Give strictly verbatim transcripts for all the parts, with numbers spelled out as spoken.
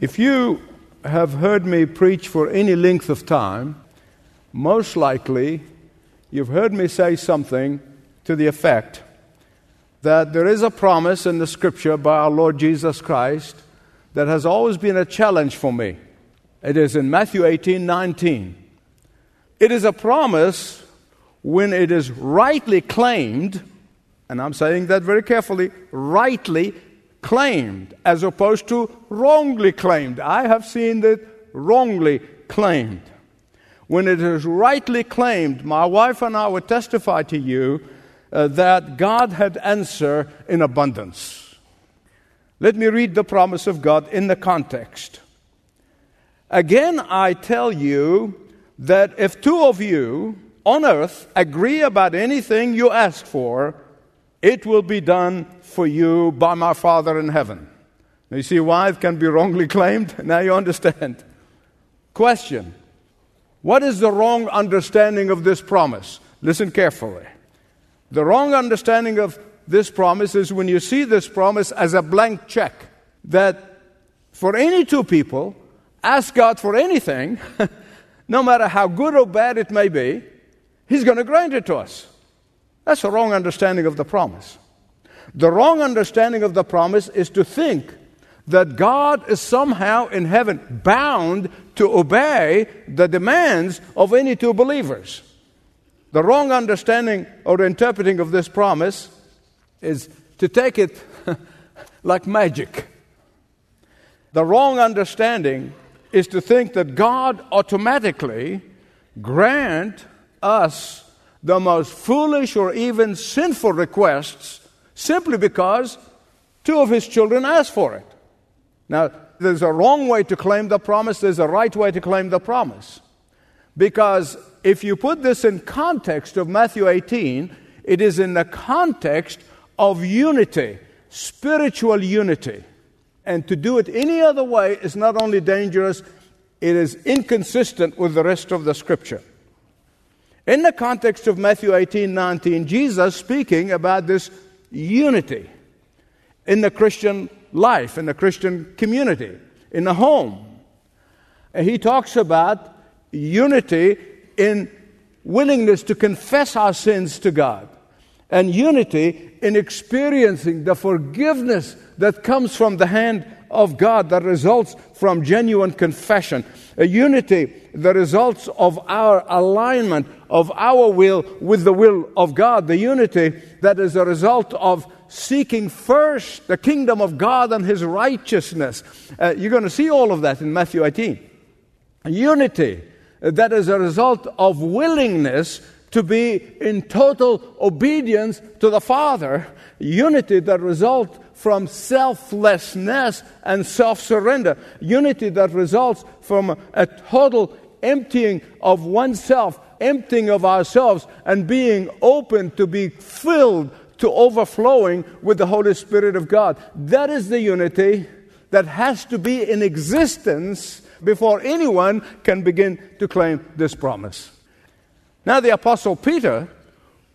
If you have heard me preach for any length of time, most likely you've heard me say something to the effect that there is a promise in the Scripture by our Lord Jesus Christ that has always been a challenge for me. It is in Matthew eighteen nineteen. It is a promise when it is rightly claimed, and I'm saying that very carefully, rightly claimed, as opposed to wrongly claimed. I have seen it wrongly claimed. When it is rightly claimed, my wife and I would testify to you uh, that God had answer in abundance. Let me read the promise of God in the context. Again, I tell you that if two of you on earth agree about anything you ask for, it will be done for you by my Father in heaven. Now you see why it can be wrongly claimed? Now you understand. Question. What is the wrong understanding of this promise? Listen carefully. The wrong understanding of this promise is when you see this promise as a blank check, that for any two people, ask God for anything, no matter how good or bad it may be, He's going to grant it to us. That's a wrong understanding of the promise. The wrong understanding of the promise is to think that God is somehow in heaven bound to obey the demands of any two believers. The wrong understanding or interpreting of this promise is to take it like magic. The wrong understanding is to think that God automatically grant us the most foolish or even sinful requests simply because two of His children asked for it. Now, there's a wrong way to claim the promise. There's a right way to claim the promise. Because if you put this in context of Matthew eighteen, it is in the context of unity, spiritual unity. And to do it any other way is not only dangerous, it is inconsistent with the rest of the Scripture. In the context of Matthew eighteen nineteen, Jesus speaking about this unity in the Christian life, in the Christian community, in the home. And He talks about unity in willingness to confess our sins to God, and unity in experiencing the forgiveness that comes from the hand of God that results from genuine confession. A unity that results of our alignment of our will with the will of God. The unity that is a result of seeking first the kingdom of God and His righteousness. Uh, you're going to see all of that in Matthew eighteen. Unity that is a result of willingness to be in total obedience to the Father. Unity that results from selflessness and self-surrender. Unity that results from a total emptying of oneself, emptying of ourselves, and being open to be filled to overflowing with the Holy Spirit of God. That is the unity that has to be in existence before anyone can begin to claim this promise. Now the Apostle Peter,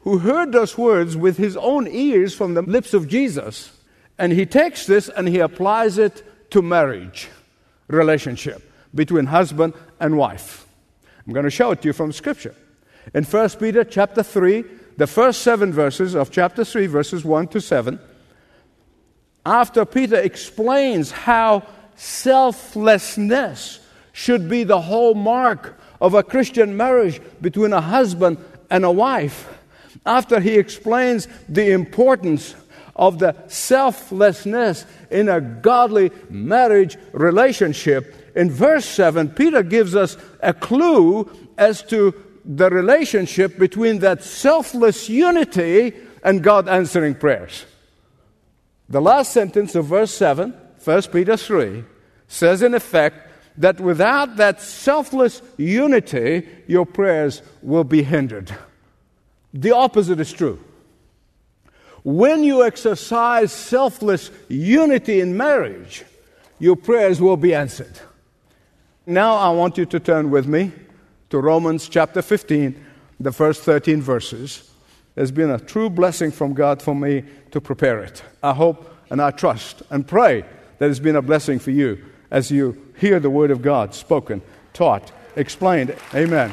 who heard those words with his own ears from the lips of Jesus, and he takes this and he applies it to marriage relationship between husband and wife. I'm going to show it to you from Scripture. In First Peter chapter three, the first seven verses of chapter three, verses one to seven, after Peter explains how selflessness should be the hallmark of a Christian marriage between a husband and a wife, after he explains the importance of the selflessness in a godly marriage relationship, in verse seven, Peter gives us a clue as to the relationship between that selfless unity and God answering prayers. The last sentence of verse seven, First Peter three, says in effect that without that selfless unity, your prayers will be hindered. The opposite is true. When you exercise selfless unity in marriage, your prayers will be answered. Now I want you to turn with me to Romans chapter fifteen, the first thirteen verses. It's been a true blessing from God for me to prepare it. I hope and I trust and pray that it's been a blessing for you as you hear the Word of God spoken, taught, explained. Amen.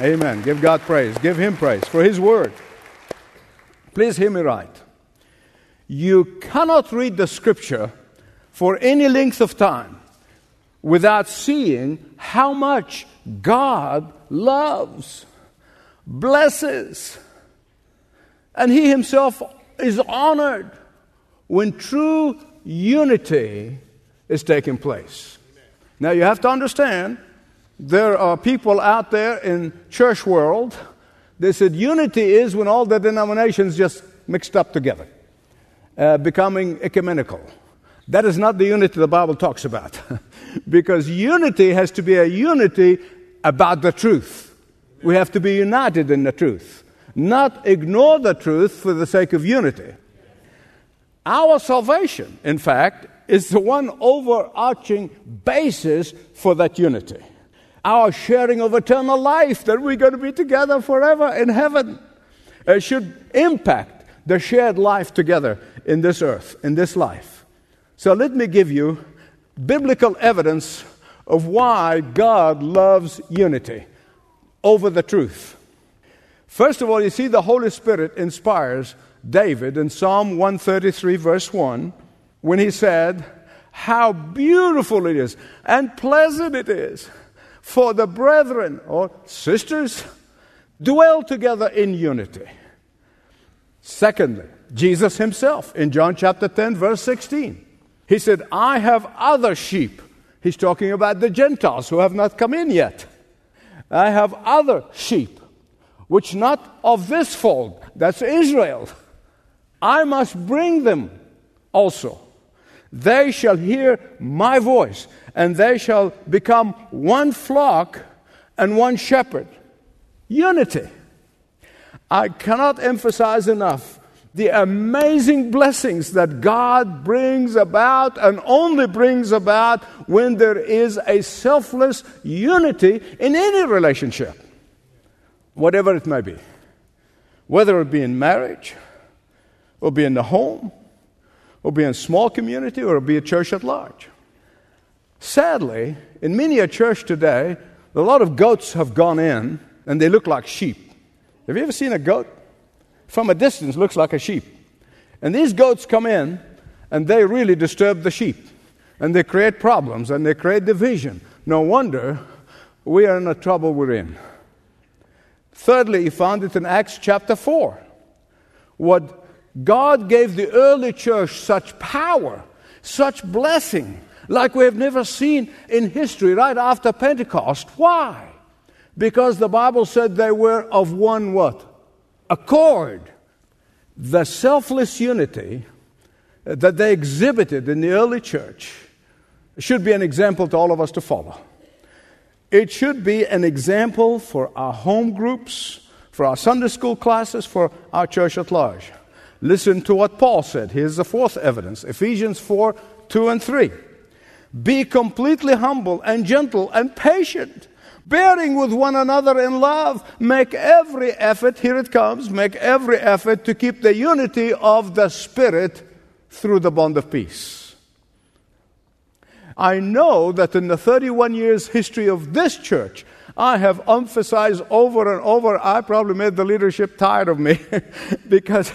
Amen. Give God praise. Give Him praise for His Word. Please hear me right. You cannot read the Scripture for any length of time without seeing how much God loves, blesses, and He Himself is honored when true unity is taking place. Now, you have to understand, there are people out there in church world, they said unity is when all the denominations just mixed up together, uh, becoming ecumenical. That is not the unity the Bible talks about, because unity has to be a unity about the truth. We have to be united in the truth, not ignore the truth for the sake of unity. Our salvation, in fact, is the one overarching basis for that unity. Our sharing of eternal life, that we're going to be together forever in heaven, it should impact the shared life together in this earth, in this life. So let me give you biblical evidence of why God loves unity over the truth. First of all, you see, the Holy Spirit inspires David in Psalm one thirty-three, verse one, when he said, "How beautiful it is and pleasant it is for the brethren," or sisters, "dwell together in unity." Secondly, Jesus Himself in John chapter ten, verse sixteen, He said, "I have other sheep." He's talking about the Gentiles who have not come in yet. "I have other sheep, which not of this fold," that's Israel, "I must bring them also. They shall hear my voice, and they shall become one flock and one shepherd." Unity. I cannot emphasize enough the amazing blessings that God brings about and only brings about when there is a selfless unity in any relationship, whatever it may be. Whether it be in marriage, or be in the home, or be in a small community, or be a church at large. Sadly, in many a church today, a lot of goats have gone in, and they look like sheep. Have you ever seen a goat? From a distance, looks like a sheep. And these goats come in, and they really disturb the sheep. And they create problems, and they create division. No wonder we are in the trouble we're in. Thirdly, you found it in Acts chapter four. What God gave the early church such power, such blessing, like we have never seen in history right after Pentecost. Why? Because the Bible said they were of one what? Accord. The selfless unity that they exhibited in the early church should be an example to all of us to follow. It should be an example for our home groups, for our Sunday school classes, for our church at large. Listen to what Paul said. Here's the fourth evidence. Ephesians four, two and three. "Be completely humble and gentle and patient, bearing with one another in love. Make every effort," here it comes, "make every effort to keep the unity of the Spirit through the bond of peace." I know that in the thirty-one years history of this church, I have emphasized over and over, I probably made the leadership tired of me because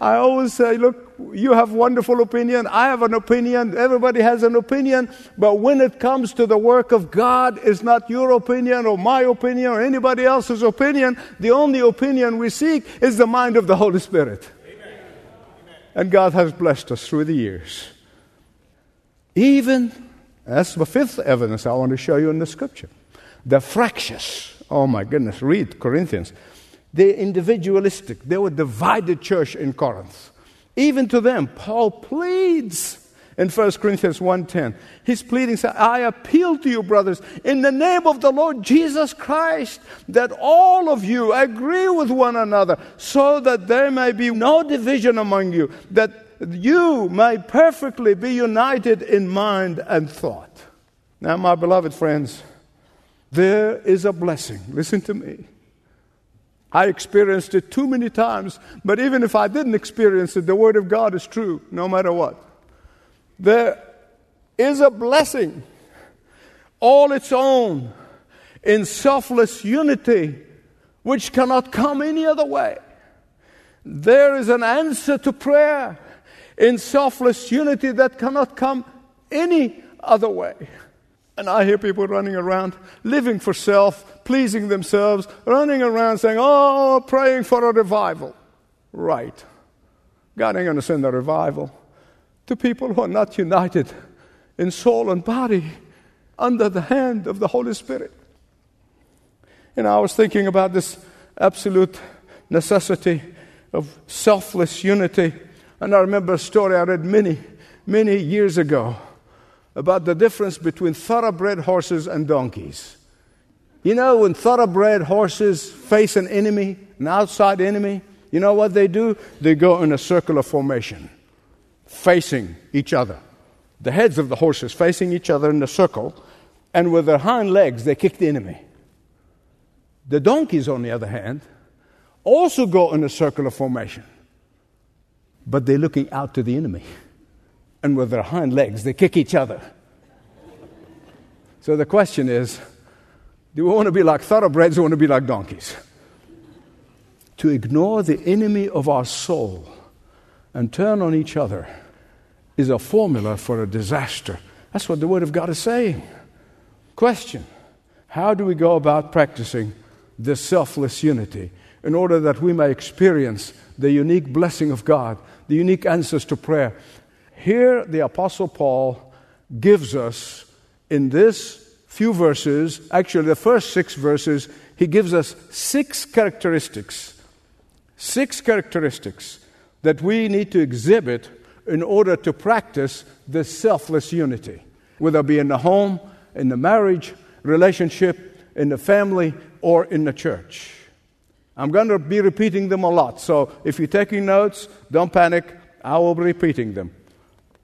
I always say, look, you have wonderful opinion, I have an opinion, everybody has an opinion, but when it comes to the work of God, it's not your opinion or my opinion or anybody else's opinion. The only opinion we seek is the mind of the Holy Spirit. Amen. And God has blessed us through the years. Even That's the fifth evidence I want to show you in the Scripture. The fractious. Oh my goodness, read Corinthians. The individualistic. They were a divided church in Corinth. Even to them, Paul pleads in First Corinthians one ten. He's pleading, saying, "I appeal to you, brothers, in the name of the Lord Jesus Christ, that all of you agree with one another, so that there may be no division among you, that you may perfectly be united in mind and thought." Now, my beloved friends, there is a blessing. Listen to me. I experienced it too many times, but even if I didn't experience it, the Word of God is true, no matter what. There is a blessing all its own in selfless unity, which cannot come any other way. There is an answer to prayer in selfless unity that cannot come any other way. And I hear people running around, living for self, pleasing themselves, running around saying, oh, praying for a revival. Right. God ain't going to send a revival to people who are not united in soul and body under the hand of the Holy Spirit. You know, I was thinking about this absolute necessity of selfless unity. And I remember a story I read many, many years ago about the difference between thoroughbred horses and donkeys. You know, when thoroughbred horses face an enemy, an outside enemy, you know what they do? They go in a circular formation, facing each other. The heads of the horses facing each other in a circle, and with their hind legs, they kick the enemy. The donkeys, on the other hand, also go in a circular formation, but they're looking out to the enemy. And with their hind legs, they kick each other. So the question is, do we want to be like thoroughbreds or want to be like donkeys? To ignore the enemy of our soul and turn on each other is a formula for a disaster. That's what the Word of God is saying. Question, how do we go about practicing this selfless unity in order that we may experience the unique blessing of God, the unique answers to prayer? Here, the Apostle Paul gives us, in this few verses, actually the first six verses, he gives us six characteristics, six characteristics that we need to exhibit in order to practice this selfless unity, whether it be in the home, in the marriage relationship, in the family, or in the church. I'm going to be repeating them a lot, so if you're taking notes, don't panic, I will be repeating them.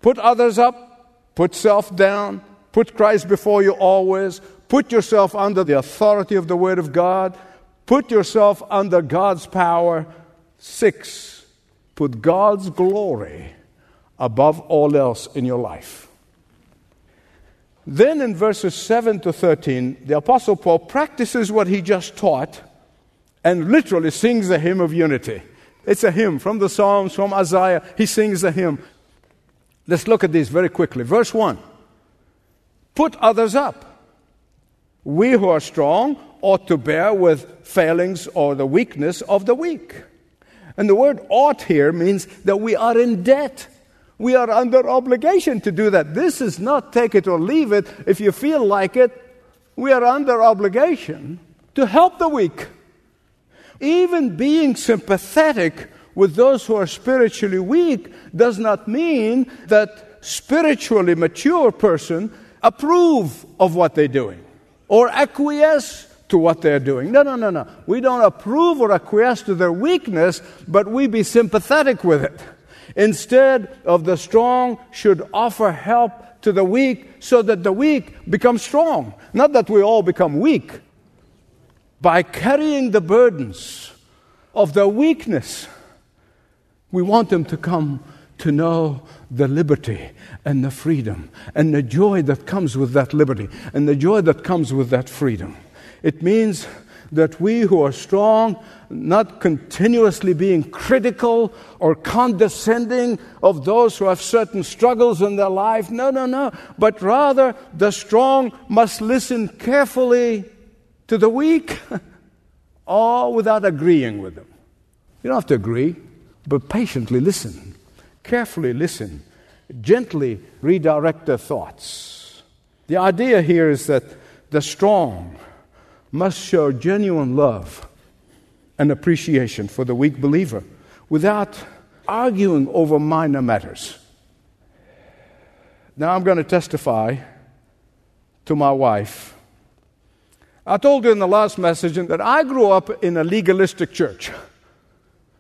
Put others up, put self down, put Christ before you always, put yourself under the authority of the Word of God, put yourself under God's power. Six, put God's glory above all else in your life. Then in verses seven to thirteen, the Apostle Paul practices what he just taught and literally sings the hymn of unity. It's a hymn from the Psalms, from Isaiah. He sings the hymn. Let's look at these very quickly. Verse one, put others up. We who are strong ought to bear with failings or the weakness of the weak. And the word ought here means that we are in debt. We are under obligation to do that. This is not take it or leave it. If you feel like it, we are under obligation to help the weak. Even being sympathetic with those who are spiritually weak does not mean that spiritually mature person approve of what they're doing or acquiesce to what they're doing. No, no, no, no. We don't approve or acquiesce to their weakness, but we be sympathetic with it. Instead of the strong should offer help to the weak so that the weak become strong. Not that we all become weak. By carrying the burdens of their weakness, we want them to come to know the liberty and the freedom and the joy that comes with that liberty and the joy that comes with that freedom. It means that we who are strong, not continuously being critical or condescending of those who have certain struggles in their life. No, no, no. But rather, the strong must listen carefully to the weak, all without agreeing with them. You don't have to agree. But patiently listen, carefully listen, gently redirect their thoughts. The idea here is that the strong must show genuine love and appreciation for the weak believer without arguing over minor matters. Now I'm going to testify to my wife. I told you in the last message that I grew up in a legalistic church.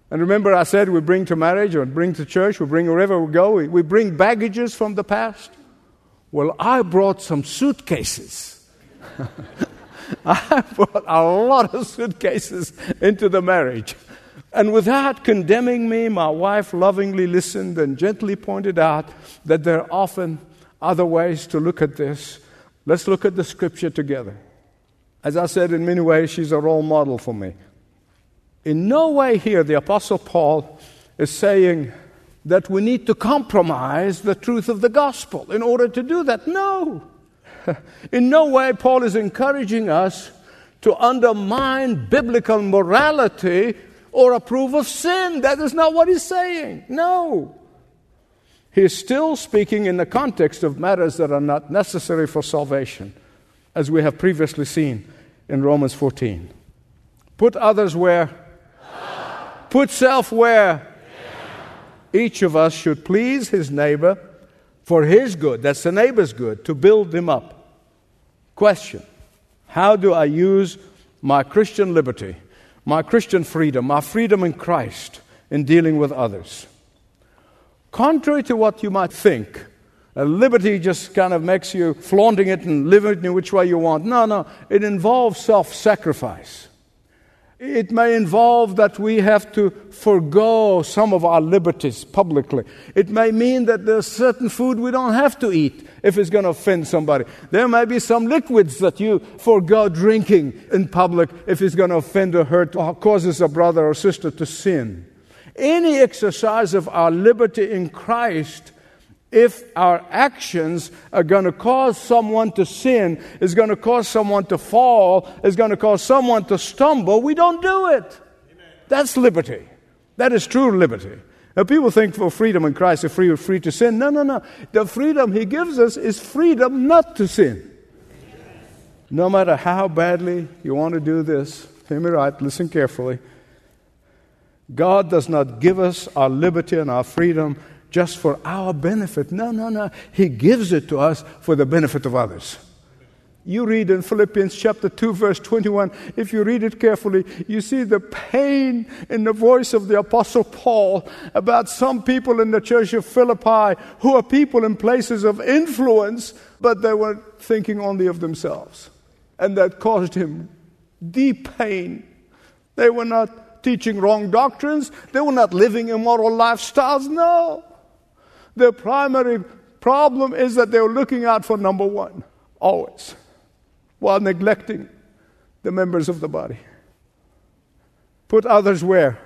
And remember I said we bring to marriage or bring to church, we bring wherever we go, we bring baggages from the past. Well, I brought some suitcases. I brought a lot of suitcases into the marriage. And without condemning me, my wife lovingly listened and gently pointed out that there are often other ways to look at this. Let's look at the scripture together. As I said, in many ways, she's a role model for me. In no way here, the Apostle Paul is saying that we need to compromise the truth of the gospel in order to do that. No. In no way, Paul is encouraging us to undermine biblical morality or approve of sin. That is not what he's saying. No. He is still speaking in the context of matters that are not necessary for salvation, as we have previously seen in Romans fourteen. Put others where? Put self where? Each of us should please his neighbor for his good, that's the neighbor's good, to build him up. Question: how do I use my Christian liberty, my Christian freedom, my freedom in Christ in dealing with others? Contrary to what you might think, liberty just kind of makes you flaunting it and living it in which way you want. No, no, it involves self-sacrifice. It may involve that we have to forgo some of our liberties publicly. It may mean that there's certain food we don't have to eat if it's going to offend somebody. There may be some liquids that you forgo drinking in public if it's going to offend or hurt or causes a brother or sister to sin. Any exercise of our liberty in Christ, if our actions are going to cause someone to sin, is going to cause someone to fall, is going to cause someone to stumble, we don't do it. Amen. That's liberty. That is true liberty. Now, people think for freedom in Christ, if we're free to sin. No, no, no. The freedom He gives us is freedom not to sin. Yes. No matter how badly you want to do this, hear me right, listen carefully. God does not give us our liberty and our freedom just for our benefit. No, no, no. He gives it to us for the benefit of others. You read in Philippians chapter two, verse twenty-one, if you read it carefully, you see the pain in the voice of the Apostle Paul about some people in the church of Philippi who are people in places of influence, but they were thinking only of themselves. And that caused him deep pain. They were not teaching wrong doctrines. They were not living immoral lifestyles. No. Their primary problem is that they were looking out for number one, always, while neglecting the members of the body. Put others where?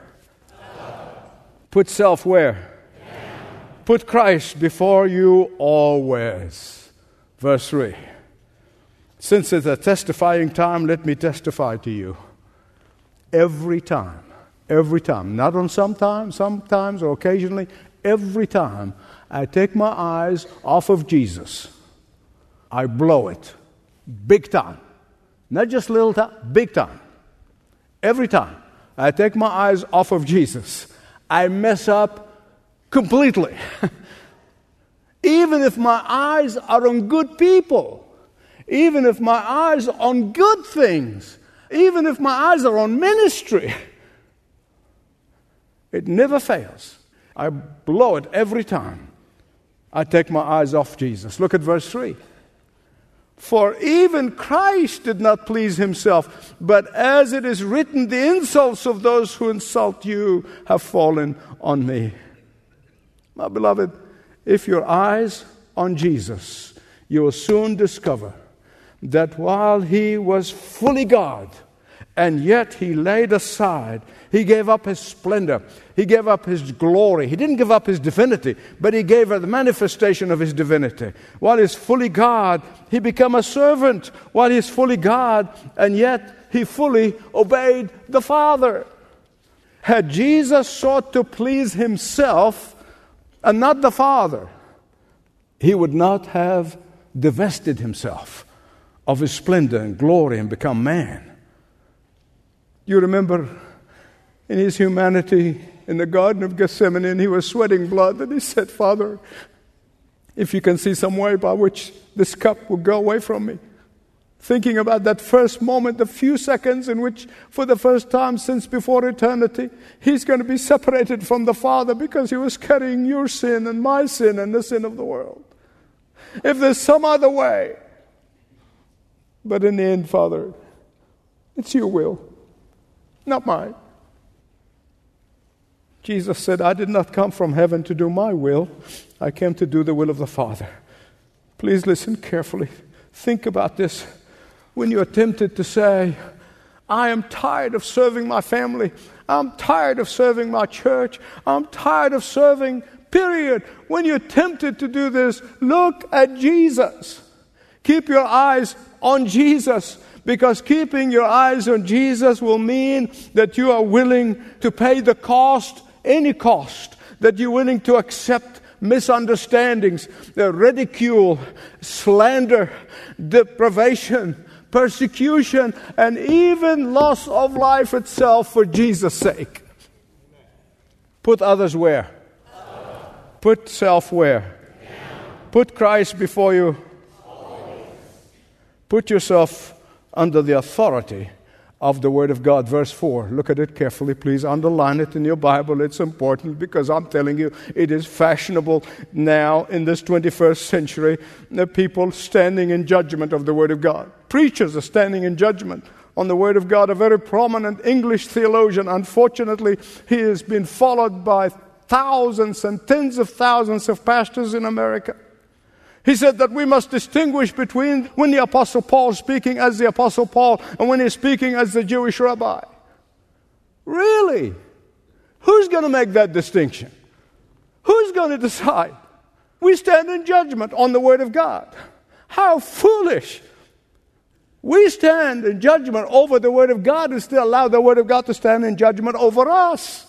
Put self where? Put Christ before you always. Verse three. Since it's a testifying time, let me testify to you. Every time, every time, not on sometimes, sometimes or occasionally, every time I take my eyes off of Jesus, I blow it big time. Not just little time, big time. Every time I take my eyes off of Jesus, I mess up completely. Even if my eyes are on good people, even if my eyes are on good things, even if my eyes are on ministry, it never fails. I blow it every time I take my eyes off Jesus. Look at verse three. For even Christ did not please himself, but as it is written, the insults of those who insult you have fallen on me. My beloved, if your eyes are on Jesus, you will soon discover that while he was fully God, and yet he laid aside, he gave up his splendor, he gave up his glory. He didn't give up his divinity, but he gave up the manifestation of his divinity. While he's fully God, he became a servant. While he's fully God, and yet he fully obeyed the Father. Had Jesus sought to please himself and not the Father, he would not have divested himself of his splendor and glory and become man. You remember in his humanity in the Garden of Gethsemane, and he was sweating blood, and he said, Father, if you can see some way by which this cup will go away from me. Thinking about that first moment, the few seconds in which, for the first time since before eternity, he's going to be separated from the Father because he was carrying your sin and my sin and the sin of the world. If there's some other way, but in the end, Father, it's your will, not mine. Jesus said, I did not come from heaven to do my will. I came to do the will of the Father. Please listen carefully Think about this. When you are tempted to say, I am tired of serving my family. I'm tired of serving my church. I'm tired of serving, period. When you're tempted to do this, look at Jesus. Keep your eyes on Jesus, because keeping your eyes on Jesus will mean that you are willing to pay the cost, any cost, that you're willing to accept misunderstandings, the ridicule, slander, deprivation, persecution, and even loss of life itself for Jesus' sake. Put others where? Up. Put self where? Down. Put Christ before you. Always. Put yourself under the authority of the Word of God. Verse four. Look at it carefully, please. Underline it in your Bible. It's important, because I'm telling you, it is fashionable now in this twenty-first century. The people standing in judgment of the Word of God. Preachers are standing in judgment on the Word of God. A very prominent English theologian, unfortunately, he has been followed by thousands and tens of thousands of pastors in America. He said that we must distinguish between when the Apostle Paul is speaking as the Apostle Paul and when he's speaking as the Jewish rabbi. Really? Who's going to make that distinction? Who's going to decide? We stand in judgment on the Word of God. How foolish! We stand in judgment over the Word of God and still allow the Word of God to stand in judgment over us.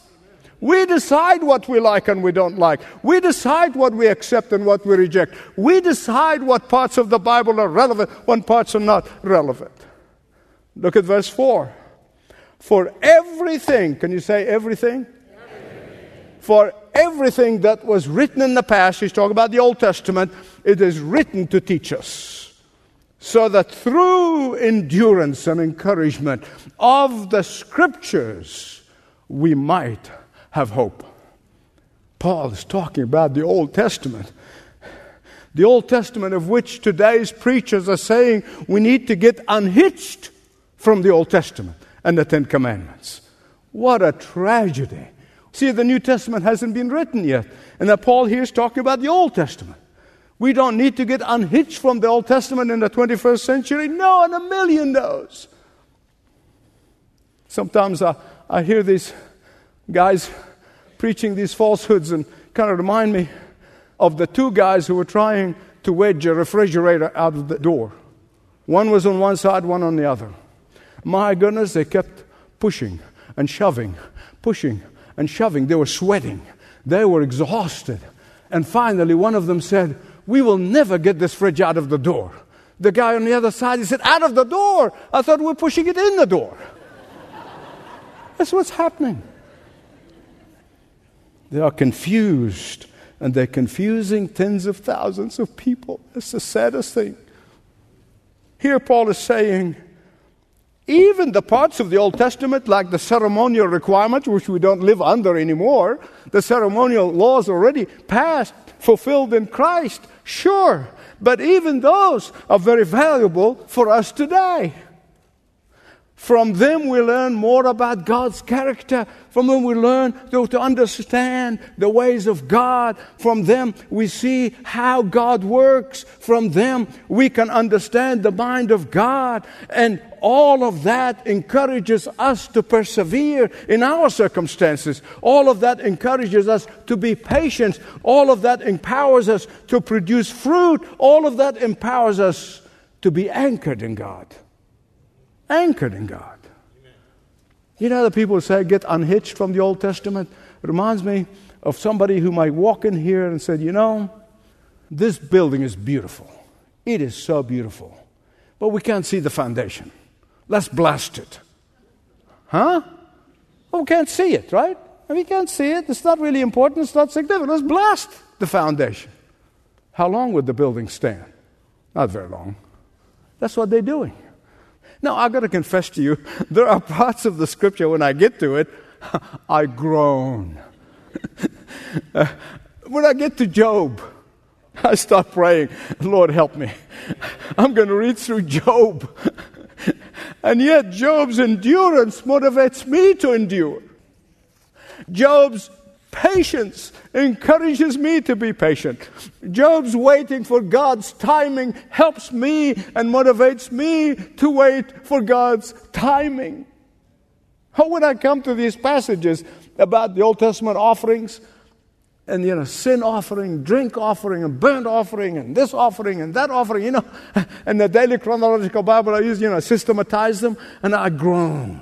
We decide what we like and we don't like. We decide what we accept and what we reject. We decide what parts of the Bible are relevant, what parts are not relevant. Look at verse four. For everything, can you say everything? Everything. For everything that was written in the past, he's talking about the Old Testament, it is written to teach us. So that through endurance and encouragement of the Scriptures, we might have hope. Paul is talking about the Old Testament. The Old Testament of which today's preachers are saying we need to get unhitched from the Old Testament and the Ten Commandments. What a tragedy. See, the New Testament hasn't been written yet. And that Paul here is talking about the Old Testament. We don't need to get unhitched from the Old Testament in the twenty-first century. No, and a million those. Sometimes I, I hear these guys preaching these falsehoods and kind of remind me of the two guys who were trying to wedge a refrigerator out of the door. One was on one side, one on the other. My goodness, they kept pushing and shoving, pushing and shoving. They were sweating. They were exhausted. And finally, one of them said, we will never get this fridge out of the door. The guy on the other side, he said, out of the door? I thought we were pushing it in the door. That's what's happening. They are confused, and they're confusing tens of thousands of people. That's the saddest thing. Here Paul is saying, even the parts of the Old Testament, like the ceremonial requirements, which we don't live under anymore, the ceremonial laws already passed, fulfilled in Christ, sure. But even those are very valuable for us today. From them we learn more about God's character. From them we learn to, to understand the ways of God. From them we see how God works. From them we can understand the mind of God. And all of that encourages us to persevere in our circumstances. All of that encourages us to be patient. All of that empowers us to produce fruit. All of that empowers us to be anchored in God. Anchored in God. Amen. You know, the people say, get unhitched from the Old Testament. It reminds me of somebody who might walk in here and said, you know, this building is beautiful. It is so beautiful. But we can't see the foundation. Let's blast it. Huh? Well, we can't see it, right? We can't see it. It's not really important. It's not significant. Let's blast the foundation. How long would the building stand? Not very long. That's what they're doing. Now, I've got to confess to you, there are parts of the Scripture, when I get to it, I groan. When I get to Job, I start praying, Lord, help me. I'm going to read through Job. And yet, Job's endurance motivates me to endure. Job's Patience encourages me to be patient. Job's waiting for God's timing helps me and motivates me to wait for God's timing. How would I come to these passages about the Old Testament offerings and, you know, sin offering, drink offering, and burnt offering, and this offering, and that offering, you know? And the daily chronological Bible I use, you know, I systematize them, and I groan.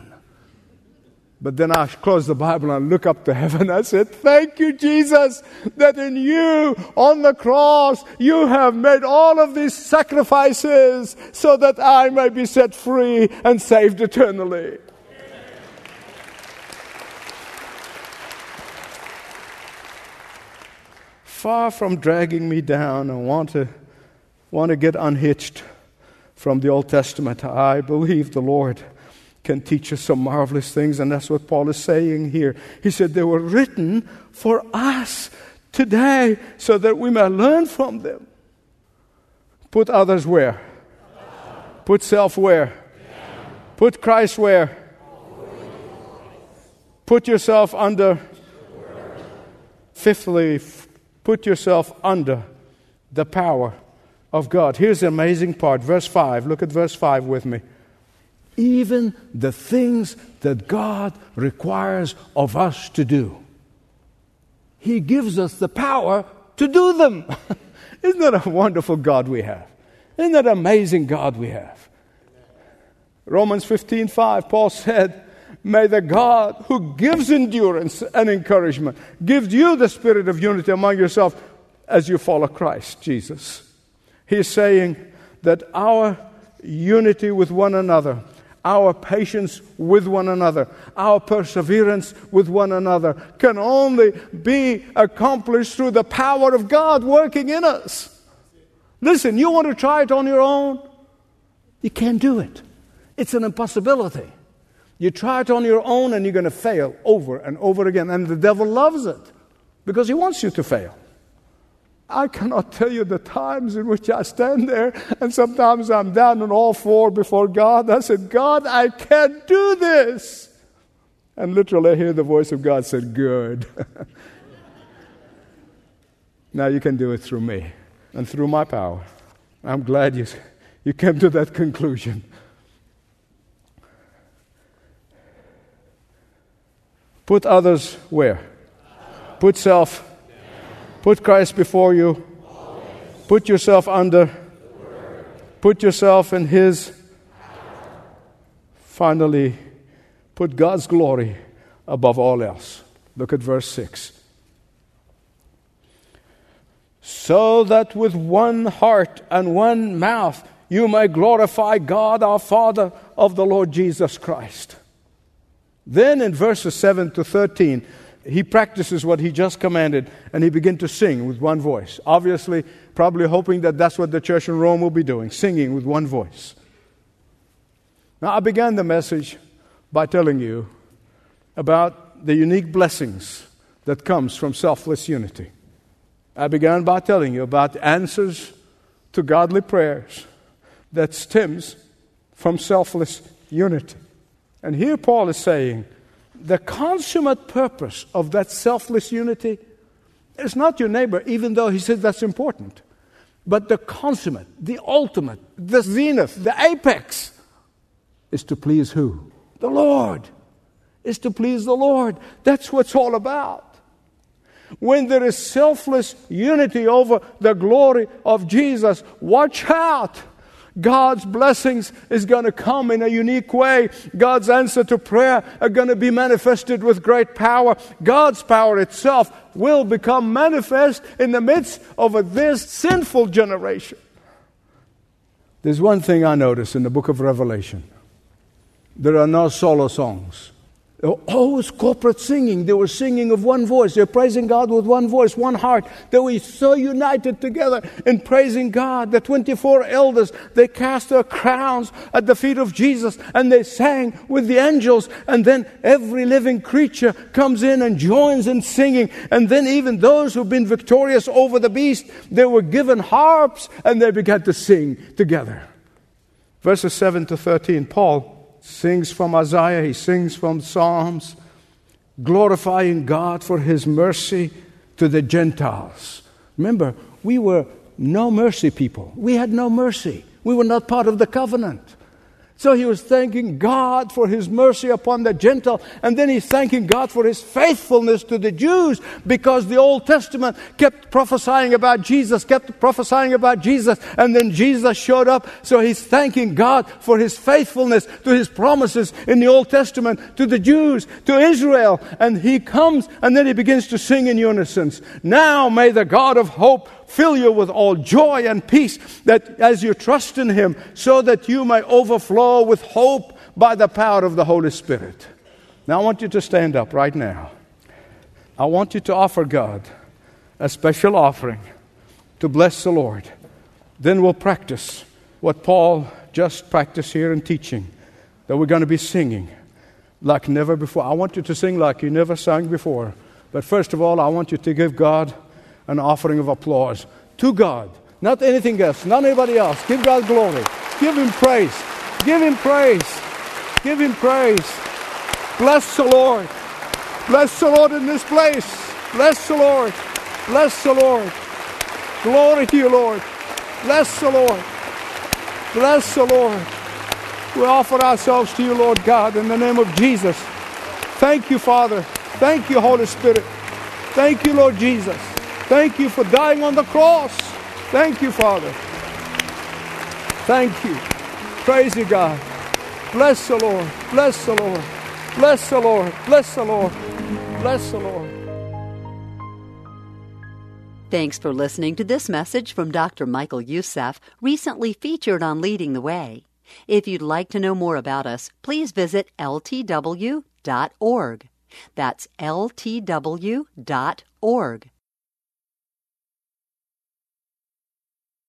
But then I close the Bible and I look up to heaven. I said, thank you, Jesus, that in you, on the cross, you have made all of these sacrifices so that I may be set free and saved eternally. Amen. Far from dragging me down and want to, want to get unhitched from the Old Testament, I believe the Lord can teach us some marvelous things, and that's what Paul is saying here. He said they were written for us today so that we may learn from them. Put others where? Put self where? Put Christ where? Put yourself under. Fifthly, put yourself under the power of God. Here's the amazing part. Verse five. Look at verse five with me. Even the things that God requires of us to do, He gives us the power to do them. Isn't that a wonderful God we have? Isn't that an amazing God we have? Romans fifteen five, Paul said, may the God who gives endurance and encouragement give you the spirit of unity among yourselves as you follow Christ Jesus. He's saying that our unity with one another, our patience with one another, our perseverance with one another can only be accomplished through the power of God working in us. Listen, you want to try it on your own? You can't do it. It's an impossibility. You try it on your own and you're going to fail over and over again. And the devil loves it because he wants you to fail. I cannot tell you the times in which I stand there, and sometimes I'm down on all four before God. I said, God, I can't do this. And literally I hear the voice of God said, good. Now you can do it through me and through my power. I'm glad you, you came to that conclusion. Put others where? Put self. Put Christ before you. Always. Put yourself under. Put yourself in His power. Finally, put God's glory above all else. Look at verse six. So that with one heart and one mouth you may glorify God our Father of the Lord Jesus Christ. Then in verses seven to thirteen, he practices what he just commanded, and he begins to sing with one voice. Obviously, probably hoping that that's what the church in Rome will be doing, singing with one voice. Now, I began the message by telling you about the unique blessings that comes from selfless unity. I began by telling you about answers to godly prayers that stems from selfless unity. And here Paul is saying, the consummate purpose of that selfless unity is not your neighbor, even though he said that's important. But the consummate, the ultimate, the zenith, the apex is to please who? The Lord. Is to please the Lord. That's what it's all about. When there is selfless unity over the glory of Jesus, watch out. God's blessings is going to come in a unique way. God's answer to prayer are going to be manifested with great power. God's power itself will become manifest in the midst of this sinful generation. There's one thing I notice in the book of Revelation. There are no solo songs. There was always corporate singing. They were singing of one voice. They were praising God with one voice, one heart. They were so united together in praising God. The twenty-four elders, they cast their crowns at the feet of Jesus and they sang with the angels. And then every living creature comes in and joins in singing. And then even those who've been victorious over the beast, they were given harps and they began to sing together. Verses seven to thirteen, Paul sings from Isaiah, he sings from Psalms, glorifying God for His mercy to the Gentiles. Remember, we were no mercy people. We had no mercy. We were not part of the covenant. So he was thanking God for His mercy upon the Gentile. And then he's thanking God for His faithfulness to the Jews, because the Old Testament kept prophesying about Jesus, kept prophesying about Jesus. And then Jesus showed up. So he's thanking God for His faithfulness to His promises in the Old Testament to the Jews, to Israel. And he comes and then he begins to sing in unison. Now may the God of hope fill you with all joy and peace, that as you trust in Him, so that you may overflow with hope by the power of the Holy Spirit. Now I want you to stand up right now. I want you to offer God a special offering to bless the Lord. Then we'll practice what Paul just practiced here in teaching, that we're going to be singing like never before. I want you to sing like you never sang before. But first of all, I want you to give God an offering of applause to God. Not anything else. Not anybody else. Give God glory. Give Him praise. Give Him praise. Give Him praise. Bless the Lord. Bless the Lord in this place. Bless the Lord. Bless the Lord. Glory to you, Lord. Bless the Lord. Bless the Lord. We offer ourselves to you, Lord God, in the name of Jesus. Thank you, Father. Thank you, Holy Spirit. Thank you, Lord Jesus. Thank you for dying on the cross. Thank you, Father. Thank you. Praise you, God. Bless the Lord. Bless the Lord. Bless the Lord. Bless the Lord. Bless the Lord. Thanks for listening to this message from Doctor Michael Youssef, recently featured on Leading the Way. If you'd like to know more about us, please visit L T W dot org. That's L T W dot org.